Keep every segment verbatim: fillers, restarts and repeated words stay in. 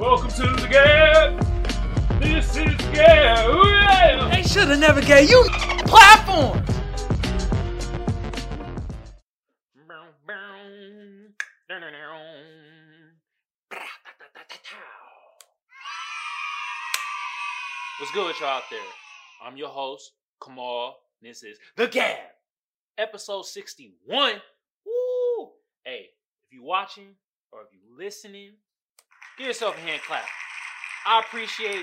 Welcome to the G A B. This is G A B. They should have never gave you platform. What's good with y'all out there? I'm your host, Kamal. This is The G A B. Episode sixty-one. Woo! Hey, if you're watching or if you're listening, give yourself a hand clap. I appreciate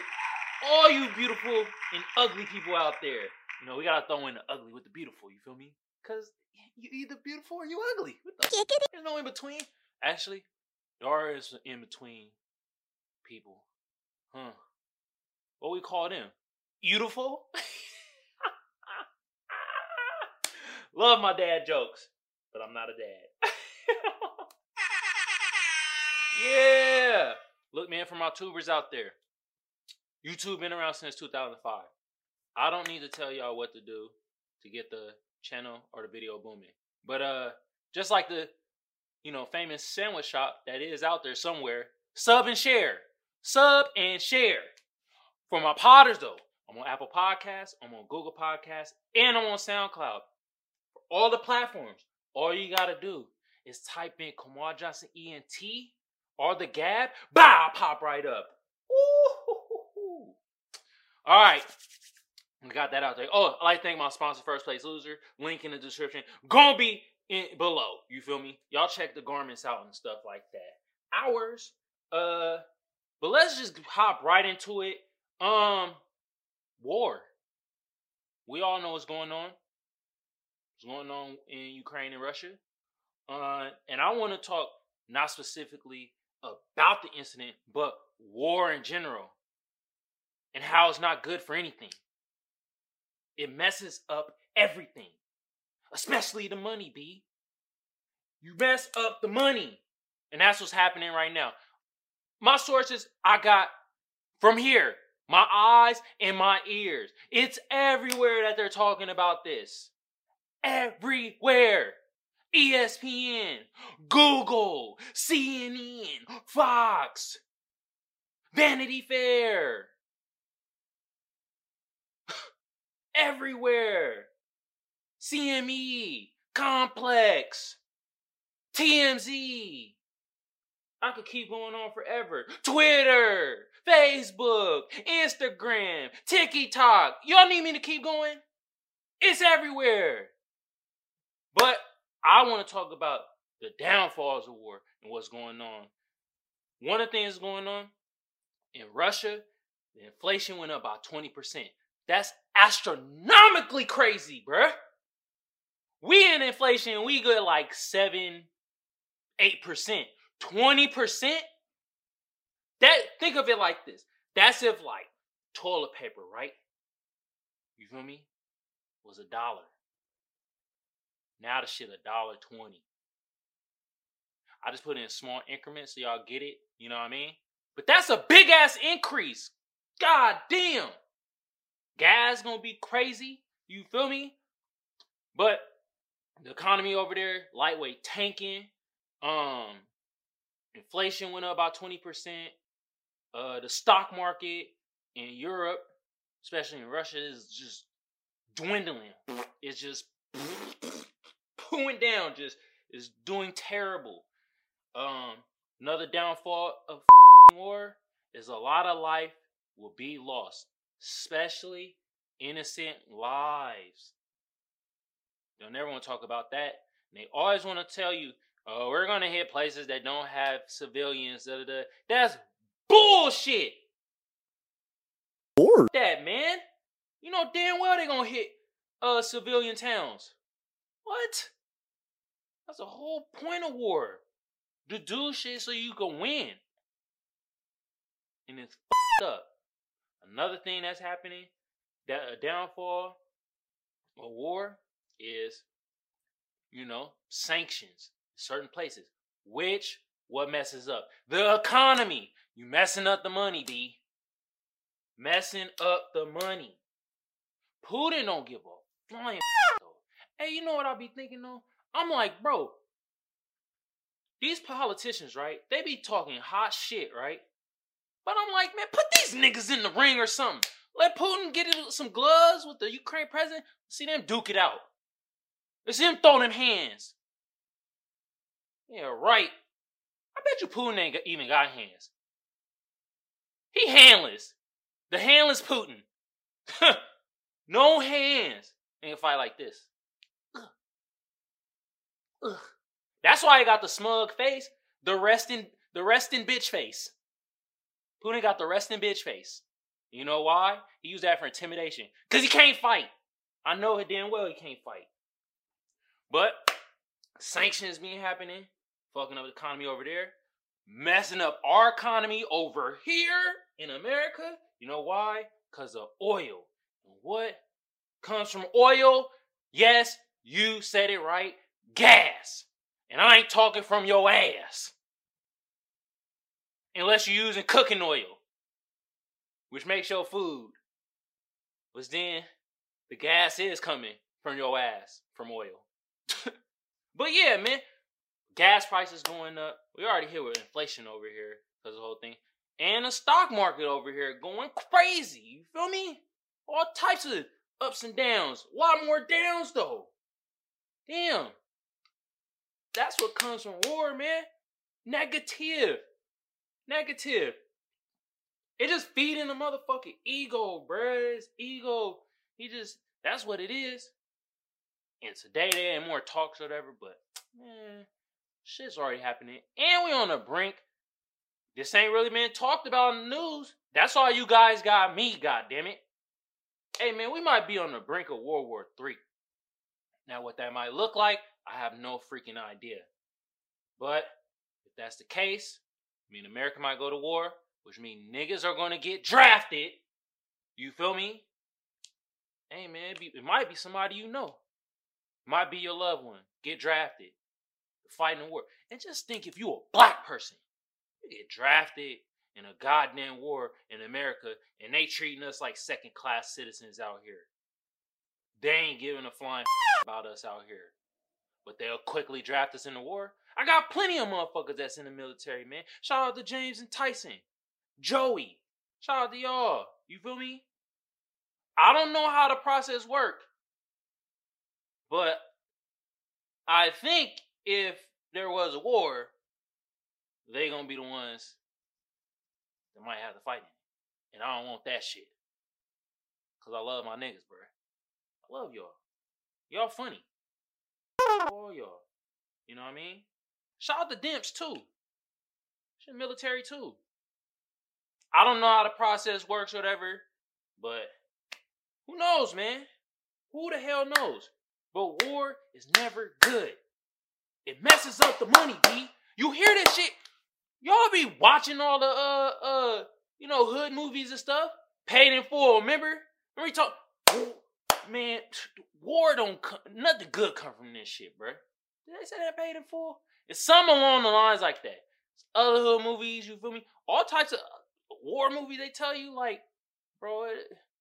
all you beautiful and ugly people out there. You know, we gotta throw in the ugly with the beautiful, you feel me? Because you either beautiful or you ugly. What the fuck? There's no in between. Actually, there is in between people. Huh. What we call them? Beautiful? Love my dad jokes, but I'm not a dad. Yeah! Look, man, for my tubers out there, YouTube been around since two thousand five. I don't need to tell y'all what to do to get the channel or the video booming. But uh, just like the, you know, famous sandwich shop that is out there somewhere, sub and share. Sub and share. For my podders, though, I'm on Apple Podcasts, I'm on Google Podcasts, and I'm on SoundCloud. For all the platforms, all you got to do is type in Kamal Johnson E N T or The G A B. Bow! Pop right up. Ooh. All right. We got that out there. Oh, I'd like to thank my sponsor, First Place Loser. Link in the description. Gonna be in below. You feel me? Y'all check the garments out and stuff like that. Ours. Uh, but let's just hop right into it. Um, war. We all know what's going on. What's going on in Ukraine and Russia. Uh, and I want to talk not specifically about the incident, but war in general. And how it's not good for anything. It messes up everything. Especially the money, B. You mess up the money. And that's what's happening right now. My sources I got from here. My eyes and my ears. It's everywhere that they're talking about this. Everywhere. E S P N, Google, C N N, Fox, Vanity Fair. Everywhere. C M E, Complex, T M Z. I could keep going on forever. Twitter, Facebook, Instagram, TikTok. Y'all need me to keep going? It's everywhere. But I want to talk about the downfalls of war and what's going on. One of the things going on in Russia, the inflation went up by twenty percent. That's astronomically crazy, bruh. We in inflation, we good like seven, eight percent. twenty percent? That, think of it like this. That's if like toilet paper, right? You feel me? Was a dollar. Now the shit a dollar twenty. I just put it in small increments so y'all get it. You know what I mean? But that's a big ass increase. God damn. Gas gonna be crazy. You feel me? But the economy over there, lightweight tanking. Um, inflation went up by twenty percent. Uh, the stock market in Europe, especially in Russia, is just dwindling. It's just pooing down, just is doing terrible. Um, another downfall of war is a lot of life will be lost, especially innocent lives. They'll never want to talk about that. And they always want to tell you, oh, we're going to hit places that don't have civilians. Da, da, da. That's bullshit. Or that, man. You know damn well they're going to hit uh, civilian towns. What? That's the whole point of war. To do shit so you can win. And it's fucked up. Another thing that's happening, that a downfall of war is, you know, sanctions. Certain places. Which, what messes up? The economy. You messing up the money, B. Messing up the money. Putin don't give a flying though. Hey, you know what I be thinking though? I'm like, bro, these politicians, right? They be talking hot shit, right? But I'm like, man, put these niggas in the ring or something. Let Putin get some gloves with the Ukraine president. See them duke it out. Let's see them throw them hands. Yeah, right. I bet you Putin ain't even got hands. He handless. The handless Putin. No hands in a fight like this. Ugh. Ugh. That's why he got the smug face, the resting, the resting bitch face. Putin got the resting bitch face. You know why? He used that for intimidation. Because he can't fight. I know it damn well he can't fight. But sanctions being happening, fucking up the economy over there, messing up our economy over here in America. You know why? Because of oil. And what comes from oil? Yes, you said it right. Gas. And I ain't talking from your ass. Unless you're using cooking oil, which makes your food. Which then, the gas is coming from your ass, from oil. But yeah, man, gas prices going up. We already here with inflation over here, because of the whole thing. And the stock market over here going crazy, you feel me? All types of ups and downs. A lot more downs, though. Damn. That's what comes from war, man. Negative. Negative. It just feeding the motherfucking ego, bruh. It's ego. He just, that's what it is. And today there ain't more talks or whatever, but, man, shit's already happening. And we on the brink. This ain't really been talked about in the news. That's all you guys got me, goddammit. Hey, man, we might be on the brink of World War Three. Now, what that might look like, I have no freaking idea. But if that's the case, I mean, America might go to war, which means niggas are going to get drafted. You feel me? Hey, man, it, be, it might be somebody you know. It might be your loved one. Get drafted. Fighting the war. And just think, if you a black person, you get drafted in a goddamn war in America, and they treating us like second-class citizens out here. They ain't giving a flying about us out here. But they'll quickly draft us in the war. I got plenty of motherfuckers that's in the military, man. Shout out to James and Tyson. Joey. Shout out to y'all. You feel me? I don't know how the process works. But I think if there was a war, they gonna be the ones that might have to fight it. And I don't want that shit. Because I love my niggas, bro. I love y'all. Y'all funny. All y'all. You know what I mean? Shout out to Dimps, too. She's military, too. I don't know how the process works or whatever, but who knows, man? Who the hell knows? But war is never good. It messes up the money, B. You hear this shit? Y'all be watching all the, uh, uh, you know, hood movies and stuff. Paid in full, remember? Remember you talk... Man, war don't come, nothing good come from this shit, bro. Did they say that paid in full? It's some along the lines like that. It's other hood movies, you feel me? All types of war movies, they tell you, like, bro,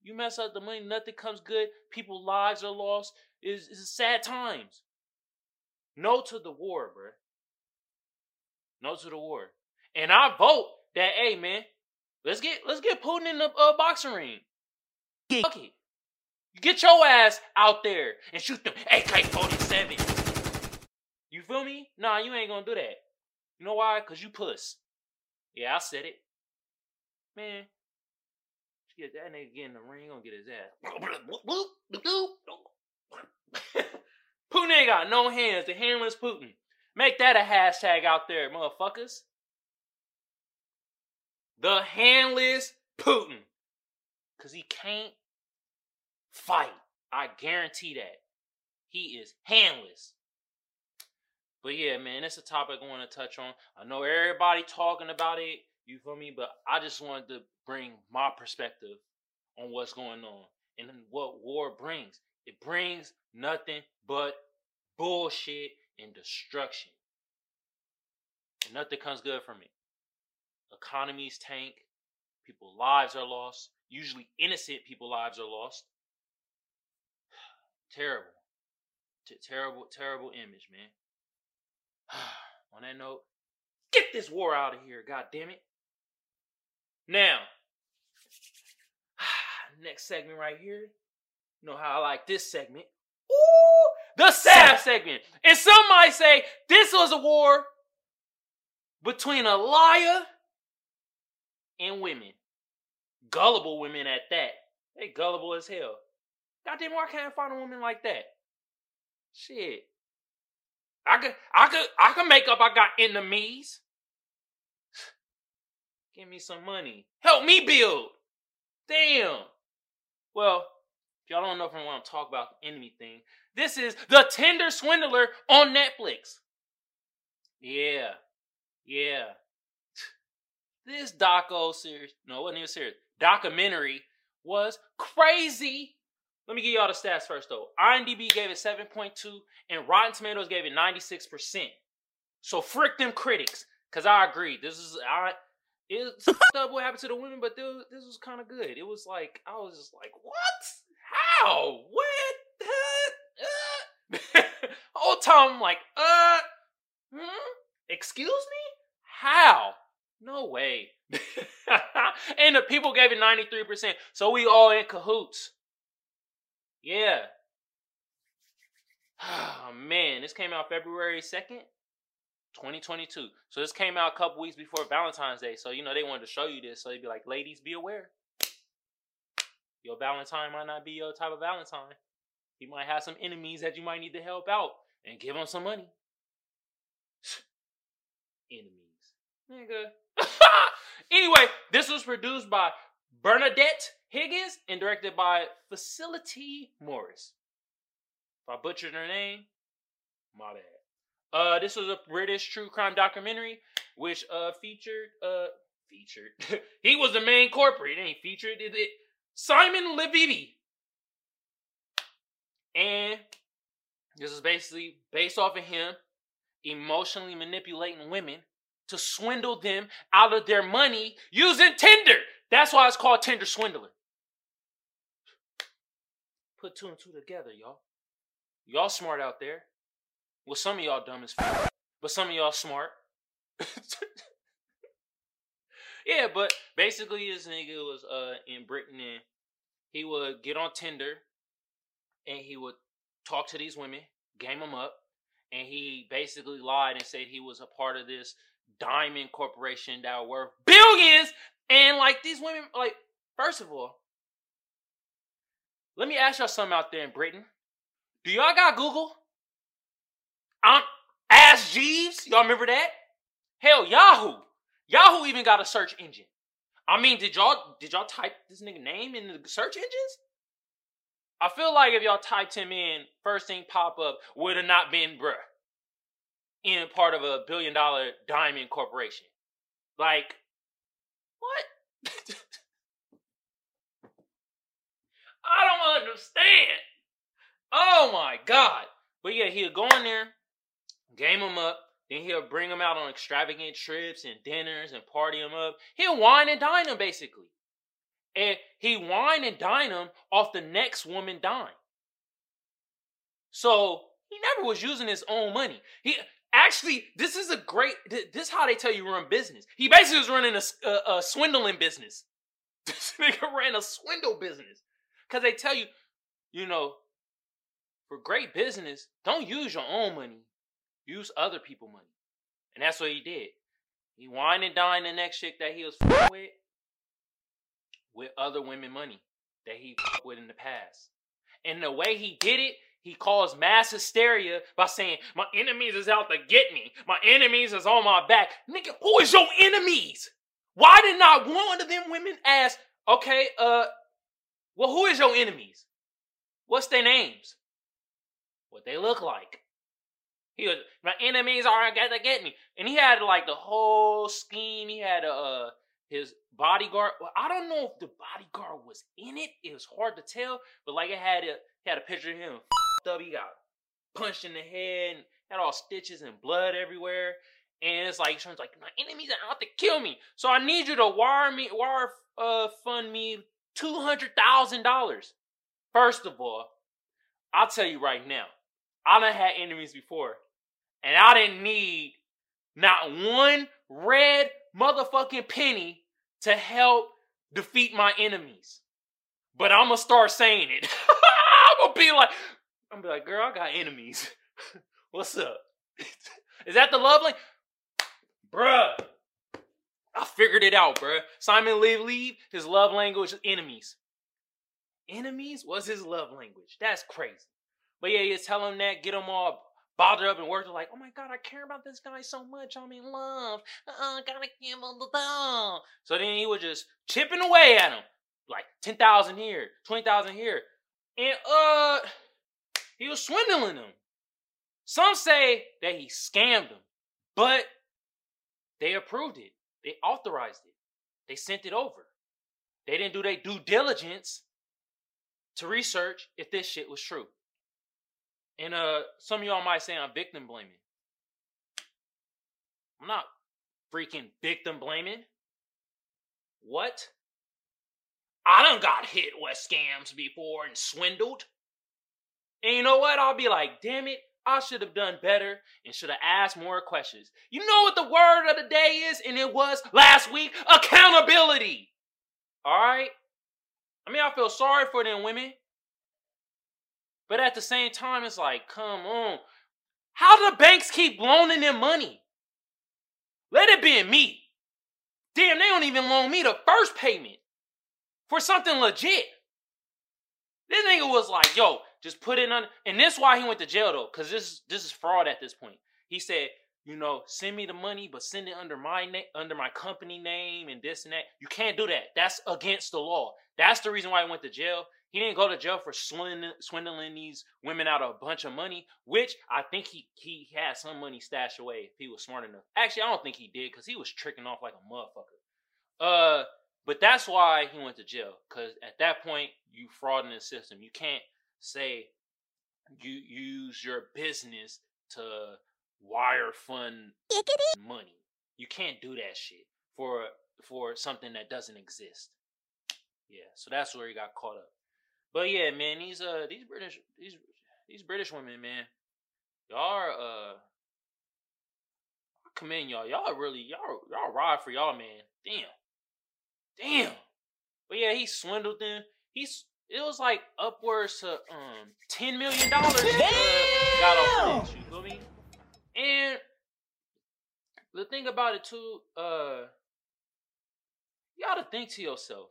you mess up the money, nothing comes good. People's lives are lost. It's, it's sad times. No to the war, bro. No to the war. And I vote that, hey, man, let's get let's get Putin in the uh, boxing ring. Fuck it. Get your ass out there and shoot them A K forty-sevens. You feel me? Nah, you ain't gonna do that. You know why? Because you puss. Yeah, I said it. Man. Get that nigga get in the ring, gonna get his ass. Putin ain't got no hands. The handless Putin. Make that a hashtag out there, motherfuckers. The handless Putin. Because he can't fight. I guarantee that. He is handless. But yeah, man, that's a topic I want to touch on. I know everybody talking about it, you feel me? But I just wanted to bring my perspective on what's going on and what war brings. It brings nothing but bullshit and destruction. And nothing comes good from it. Economies tank. People's lives are lost. Usually innocent people's lives are lost. Terrible. T- terrible, terrible image, man. On that note, get this war out of here, goddammit. Now, next segment right here. You know how I like this segment. Ooh, the S A F segment. And some might say this was a war between a liar and women. Gullible women at that. They gullible as hell. Goddamn, why can't I find a woman like that? Shit. I could, I could, I could make up I got enemies. Give me some money. Help me build. Damn. Well, if y'all don't know from what I'm talking about, enemy thing, this is The Tinder Swindler on Netflix. Yeah. Yeah. This doco series, no, it wasn't even serious, documentary was crazy. Let me give y'all the stats first, though. IMDb gave it seven point two, and Rotten Tomatoes gave it ninety-six percent. So frick them critics, because I agree. This is, I, it's up what happened to the women, but this, this was kind of good. It was like, I was just like, what? How? What? Uh, uh. Whole time I'm like, uh, hmm? Excuse me? How? No way. And the people gave it ninety-three percent. So we all in cahoots. Yeah. Oh, man. This came out February second, twenty twenty-two. So this came out a couple weeks before Valentine's Day. So, you know, they wanted to show you this. So they'd be like, ladies, be aware. Your Valentine might not be your type of Valentine. You might have some enemies that you might need to help out and give them some money. Enemies. Nigga. Anyway, this was produced by Bernadette Higgins and directed by Facility Morris. If I butchered her name, my bad. Uh, this was a British true crime documentary which uh featured uh featured. He was the main corporate. It ain't featured. It, it Simon Leviev. And this is basically based off of him emotionally manipulating women to swindle them out of their money using Tinder. That's why it's called Tinder Swindler. Put two and two together, y'all. Y'all smart out there. Well, some of y'all dumb as fuck, but some of y'all smart. Yeah, but basically this nigga was uh, in Britain, and he would get on Tinder, and he would talk to these women, game them up, and he basically lied and said he was a part of this diamond corporation that were worth billions. And like these women, like, first of all, let me ask y'all something out there in Britain. Do y'all got Google? I'm Ask Jeeves. Y'all remember that? Hell, Yahoo. Yahoo even got a search engine. I mean, did y'all did y'all type this nigga name in the search engines? I feel like if y'all typed him in, first thing pop up would have not been bruh. In part of a billion dollar diamond corporation. Like, what? I don't understand. Oh my God. But yeah, he'll go in there, game him up, then he'll bring him out on extravagant trips and dinners and party him up. He'll wine and dine him basically. And he wine and dine him off the next woman dime. So he never was using his own money. He actually, this is a great, this is how they tell you run business. He basically was running a, a, a swindling business. This nigga ran a swindle business. Because they tell you, you know, for great business, don't use your own money. Use other people's money. And that's what he did. He whined and dined the next chick that he was f***ing with. With other women money that he f***ed with in the past. And the way he did it, he caused mass hysteria by saying, my enemies is out to get me. My enemies is on my back. Nigga, who is your enemies? Why did not one of them women ask, okay, uh, well, who is your enemies? What's their names? What they look like? He was, my enemies are out to get me. And he had like the whole scheme. He had uh his bodyguard. Well, I don't know if the bodyguard was in it. It was hard to tell. But like it had a, it had a picture of him f***ed up. He got punched in the head and had all stitches and blood everywhere. And it's like, Sean's like, my enemies are out to kill me. So I need you to wire me, wire uh, fund me two hundred thousand dollars. First of all, I'll tell you right now. I done had enemies before, and I didn't need not one red motherfucking penny to help defeat my enemies. But I'm going to start saying it. I'm going to be like, I'm going to be like, girl, I got enemies. What's up? Is that the love link? Bruh. I figured it out, bruh. Simon Leviev, his love language is enemies. Enemies was his love language. That's crazy. But yeah, you tell him that, get him all bothered up and worked like, oh my God, I care about this guy so much. I'm in love. Uh-uh, gotta give him the dog. So then he was just chipping away at him. Like ten thousand here, twenty thousand here. And uh, he was swindling him. Some say that he scammed him, but they approved it. They authorized it. They sent it over. They didn't do their due diligence to research if this shit was true. And uh, some of y'all might say I'm victim blaming. I'm not freaking victim blaming. What? I done got hit with scams before and swindled. And you know what? I'll be like, damn it. I should have done better and should have asked more questions. You know what the word of the day is? And it was last week, accountability. All right? I mean, I feel sorry for them women. But at the same time, it's like, come on. How do the banks keep loaning them money? Let it be in me. Damn, they don't even loan me the first payment for something legit. This nigga was like, yo, just put it on. And this is why he went to jail, though, because this, this is fraud at this point. He said, you know, send me the money, but send it under my name, under my company name and this and that. You can't do that. That's against the law. That's the reason why he went to jail. He didn't go to jail for swindling, swindling these women out of a bunch of money, which I think he, he had some money stashed away if he was smart enough. Actually, I don't think he did because he was tricking off like a motherfucker. Uh... But that's why he went to jail, because at that point, you frauding the system. You can't say you use your business to wire fund money. You can't do that shit for for something that doesn't exist. Yeah, so that's where he got caught up. But yeah, man, these uh these British these these British women, man, y'all are, uh I commend y'all. Y'all really y'all y'all ride for y'all, man. Damn. Damn. But yeah, he swindled them. He's it was like upwards to um ten million dollars got off you feel me? And the thing about it too, uh you ought to think to yourself,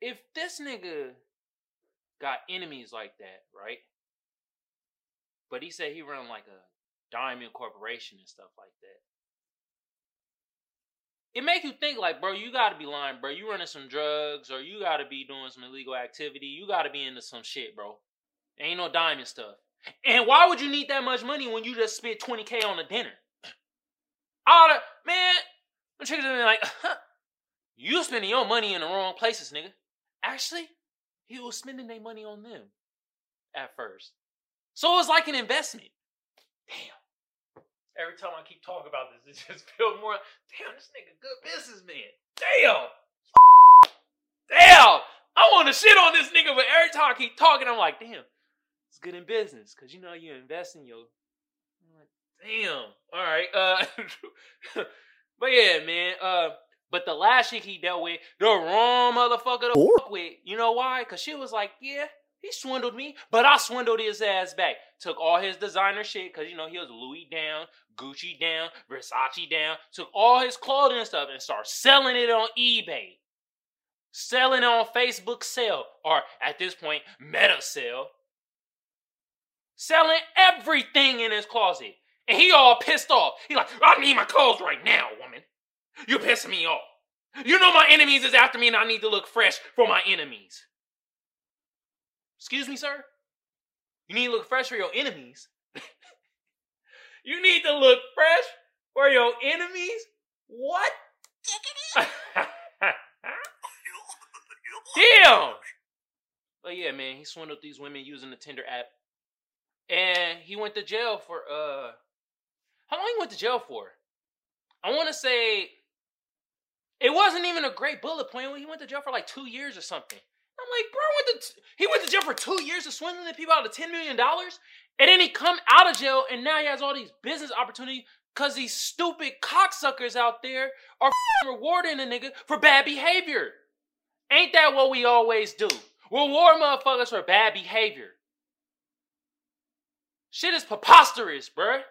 if this nigga got enemies like that, right? But he said he run like a diamond corporation and stuff like that. It make you think like, bro, you got to be lying, bro. You running some drugs or you got to be doing some illegal activity. You got to be into some shit, bro. Ain't no diamond stuff. And why would you need that much money when you just spent twenty K on a dinner? All the, man, the chicks are like, huh, you spending your money in the wrong places, nigga. Actually, he was spending their money on them at first. So it was like an investment. Damn. Every time I keep talking about this, it just feels more. Damn, this nigga good businessman. Damn. Damn. I want to shit on this nigga, but every time I keep talking, I'm like, damn, it's good in business. Because, you know, you invest in your. I'm like, damn. All right. Uh, but, yeah, man. Uh, but the last shit he dealt with, the wrong motherfucker to fuck with. You know why? Because she was like, yeah. He swindled me, but I swindled his ass back. Took all his designer shit, because, you know, he was Louis down, Gucci down, Versace down. Took all his clothing and stuff and started selling it on eBay. Selling it on Facebook sale, or at this point, Meta sale. Selling everything in his closet. And he all pissed off. He like, I need my clothes right now, woman. You pissing me off. You know my enemies is after me and I need to look fresh for my enemies. Excuse me, sir? You need to look fresh for your enemies. You need to look fresh for your enemies? What? Damn! But yeah, man, he swindled these women using the Tinder app. And he went to jail for, uh... how long he went to jail for? I want to say... it wasn't even a great bullet point. He went to jail for like two years or something. I'm like, bro, went to, he went to jail for two years of swindling people out of ten million dollars, and then he come out of jail, and now he has all these business opportunities Cause these stupid cocksuckers out there are rewarding a nigga for bad behavior. Ain't that what we always do? Reward motherfuckers for bad behavior. Shit is preposterous, bruh.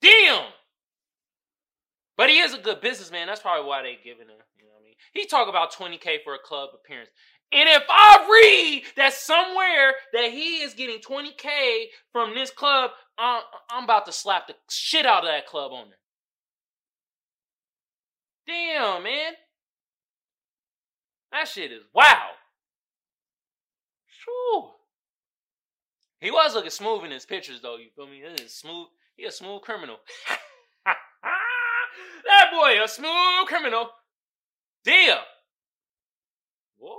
Damn. But he is a good businessman. That's probably why they giving him, you know what I mean? He talk about twenty K for a club appearance. And if I read that somewhere that he is getting twenty K from this club, I'm, I'm about to slap the shit out of that club owner. Damn, man. That shit is wow. Whew. He was looking smooth in his pictures, though. You feel me? This is smooth. He a smooth criminal. That boy a smooth criminal. Damn. What?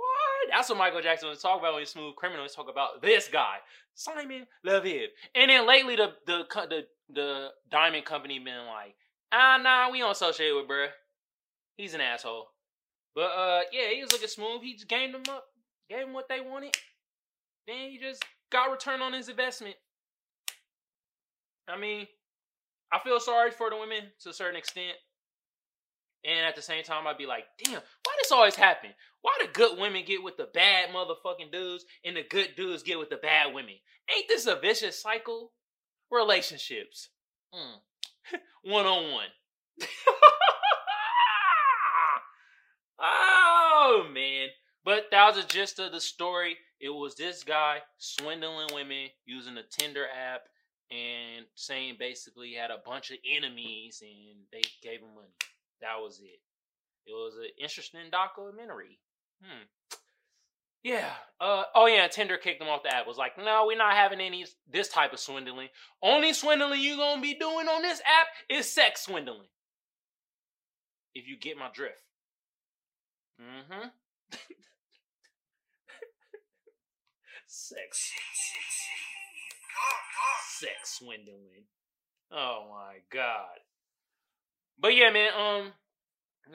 That's what Michael Jackson was talking about when he's smooth criminal. He's talking about this guy, Simon Leviev. And then lately, the the the, the Diamond Company been like, ah, nah, we don't associate with bruh. He's an asshole. But uh, yeah, he was looking smooth. He just gamed them up, gave them what they wanted. Then he just got return on his investment. I mean, I feel sorry for the women to a certain extent. And at the same time, I'd be like, damn, why this always happen? Why the good women get with the bad motherfucking dudes and the good dudes get with the bad women? Ain't this a vicious cycle? Relationships. Mm. One-on-one. Oh, man. But that was the gist of the story. It was this guy swindling women using the Tinder app and saying basically he had a bunch of enemies and they gave him money. That was it. It was an interesting documentary. Hmm. Yeah. Uh, oh, yeah. Tinder kicked them off the app. It was like, no, we're not having any this type of swindling. Only swindling you're going to be doing on this app is sex swindling. If you get my drift. Mm-hmm. Sex. Sex swindling. Oh, my God. But yeah, man, um,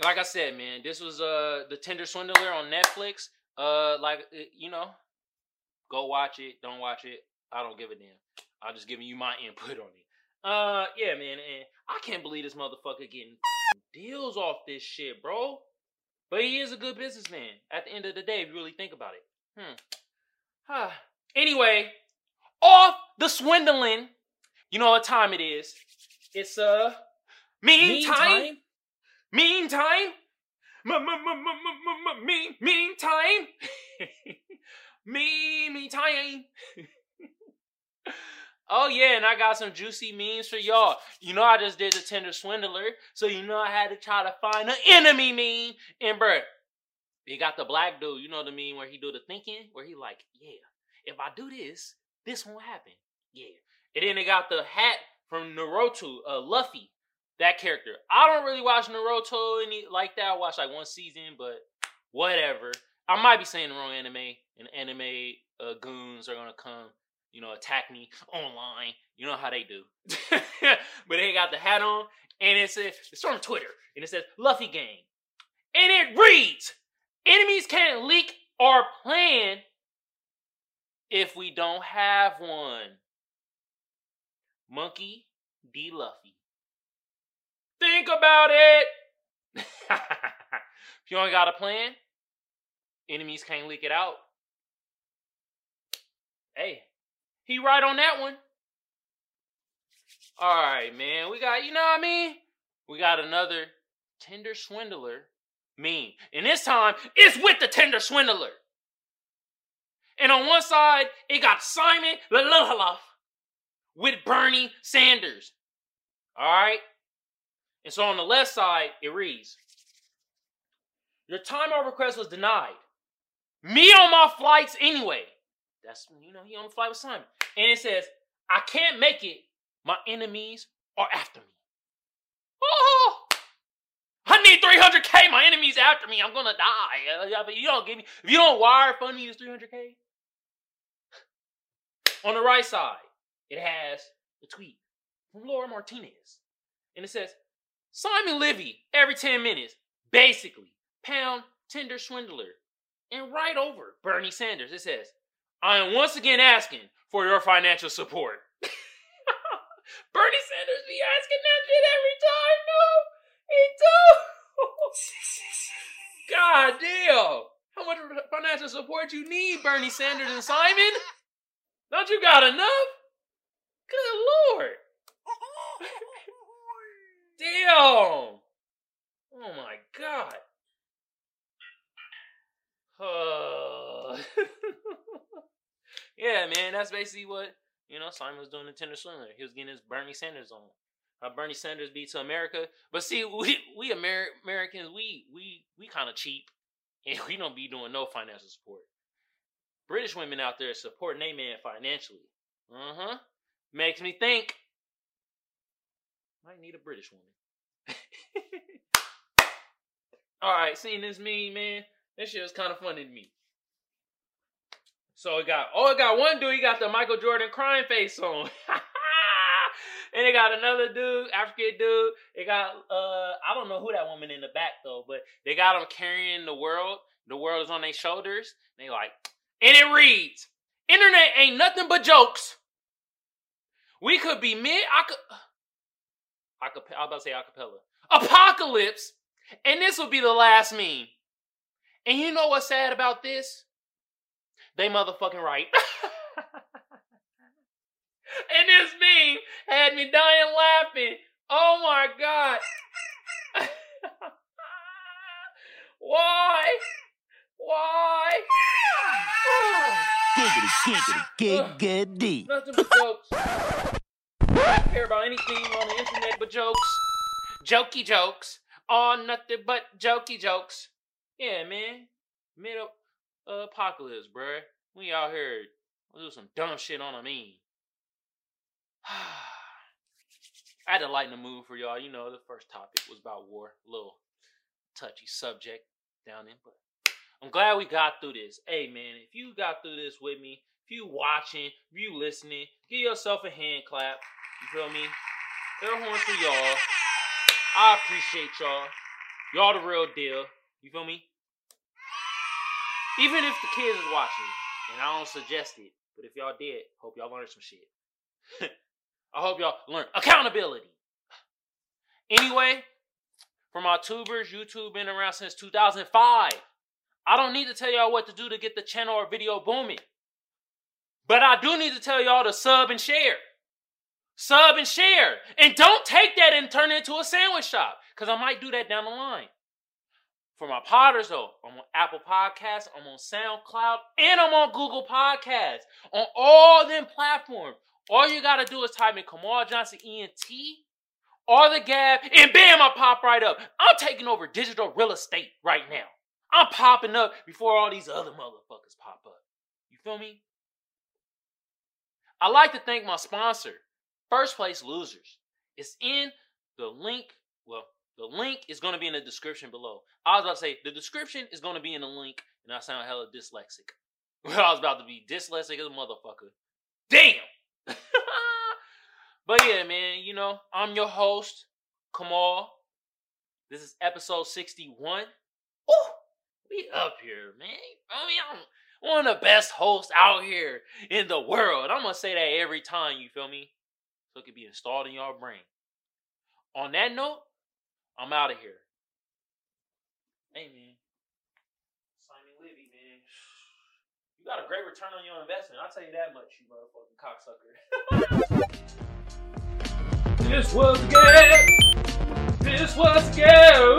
like I said, man, this was uh The Tinder Swindler on Netflix. Uh, like, you know, go watch it. Don't watch it. I don't give a damn. I'm just giving you my input on it. Uh, yeah, man, and I can't believe this motherfucker getting deals off this shit, bro. But he is a good businessman at the end of the day, if you really think about it. Hmm. Huh. Anyway, off the swindling, you know what time it is. It's, uh... Meantime, meantime, meantime, meantime, meantime. Oh yeah, and I got some juicy memes for y'all. You know I just did The Tinder Swindler, so you know I had to try to find an enemy meme. And bruh, they got the black dude, you know the meme where he do the thinking, where he like, yeah, if I do this, this won't happen. Yeah. And then they got the hat from Naruto, uh, Luffy. That character. I don't really watch Naruto any like that. I watched like one season, but whatever. I might be saying the wrong anime, and anime uh, goons are gonna come, you know, attack me online. You know how they do. But they got the hat on, and it says it's on Twitter, and it says Luffy Gang, and it reads: enemies can't leak our plan if we don't have one. Monkey D. Luffy. Think about it. If you ain't got a plan, enemies can't leak it out. Hey, he right on that one. All right, man. We got, you know what I mean? We got another Tinder Swindler meme. And this time, it's with the Tinder Swindler. And on one side, it got Simon Leviev with Bernie Sanders. All right? And so on the left side, it reads, your timeout request was denied. Me on my flights anyway. That's, you know, he on the flight with Simon. And it says, I can't make it. My enemies are after me. Oh, I need three hundred K. My enemies after me. I'm going to die. You don't give me, if you don't wire fund me, it's three hundred K. On the right side, it has a tweet from Laura Martinez. And it says, Simon Livy, every ten minutes, basically, pound Tinder Swindler. And right over Bernie Sanders, it says, I am once again asking for your financial support. Bernie Sanders be asking that shit every time. No, he do. God damn. How much financial support you need, Bernie Sanders and Simon? Don't you got enough? Good Lord. Damn. Oh, my God. Uh. Yeah, man, that's basically what, you know, Simon was doing in Tinder Swindler. He was getting his Bernie Sanders on. How Bernie Sanders be to America. But see, we we Amer Americans, we we we kind of cheap. And we don't be doing no financial support. British women out there supporting their man financially. Uh-huh. Makes me think. Might need a British woman. Alright, seeing this meme, man. This shit was kind of funny to me. So it got, oh, it got one dude, he got the Michael Jordan crying face on. And it got another dude, African dude. It got, uh, I don't know who that woman in the back though, but they got them carrying the world. The world is on their shoulders. And they like, and it reads, internet ain't nothing but jokes. We could be mid, I could, I could, I was about to say acapella. Apocalypse. And this will be the last meme. And you know what's sad about this? They motherfucking right. And this meme had me dying laughing. Oh my God. Why? Why? Giggity, giggity, giggity. Nothing but jokes. I don't care about anything on the internet but jokes. Jokey jokes. All nothing but jokey jokes. Yeah, man. Middle uh, apocalypse, bruh. We out here do some dumb shit on a meme. I had to lighten the mood for y'all. You know, the first topic was about war. A little touchy subject down in. But I'm glad we got through this. Hey, man, if you got through this with me, if you watching, if you listening, give yourself a hand clap. You feel me? Air horns for y'all. I appreciate y'all. Y'all the real deal. You feel me? Even if the kids is watching, and I don't suggest it, but if y'all did, hope y'all learned some shit. I hope y'all learn accountability. Anyway, for my tubers, YouTube been around since two thousand five. I don't need to tell y'all what to do to get the channel or video booming. But I do need to tell y'all to sub and share. Sub and share. And don't take that and turn it into a sandwich shop. Because I might do that down the line. For my podders, though, I'm on Apple Podcasts, I'm on SoundCloud, and I'm on Google Podcasts. On all them platforms. All you gotta do is type in Kamal Johnson E N T or The G A B and bam, I pop right up. I'm taking over digital real estate right now. I'm popping up before all these other motherfuckers pop up. You feel me? I like to thank my sponsor, First Place Losers. It's in the link. Well, the link is gonna be in the description below. I was about to say, the description is gonna be in the link, and I sound hella dyslexic. Well, I was about to be dyslexic as a motherfucker. Damn! But yeah, man, you know, I'm your host, Kamal. This is episode sixty-one. Ooh, we up here, man. I mean, I'm one of the best hosts out here in the world. I'm going to say that every time, you feel me? So it could be installed in your brain. On that note, I'm out of here. Hey, man. Simon Leviev, man. You got a great return on your investment. I'll tell you that much, you motherfucking cocksucker. This was a G A B. This was a G A B.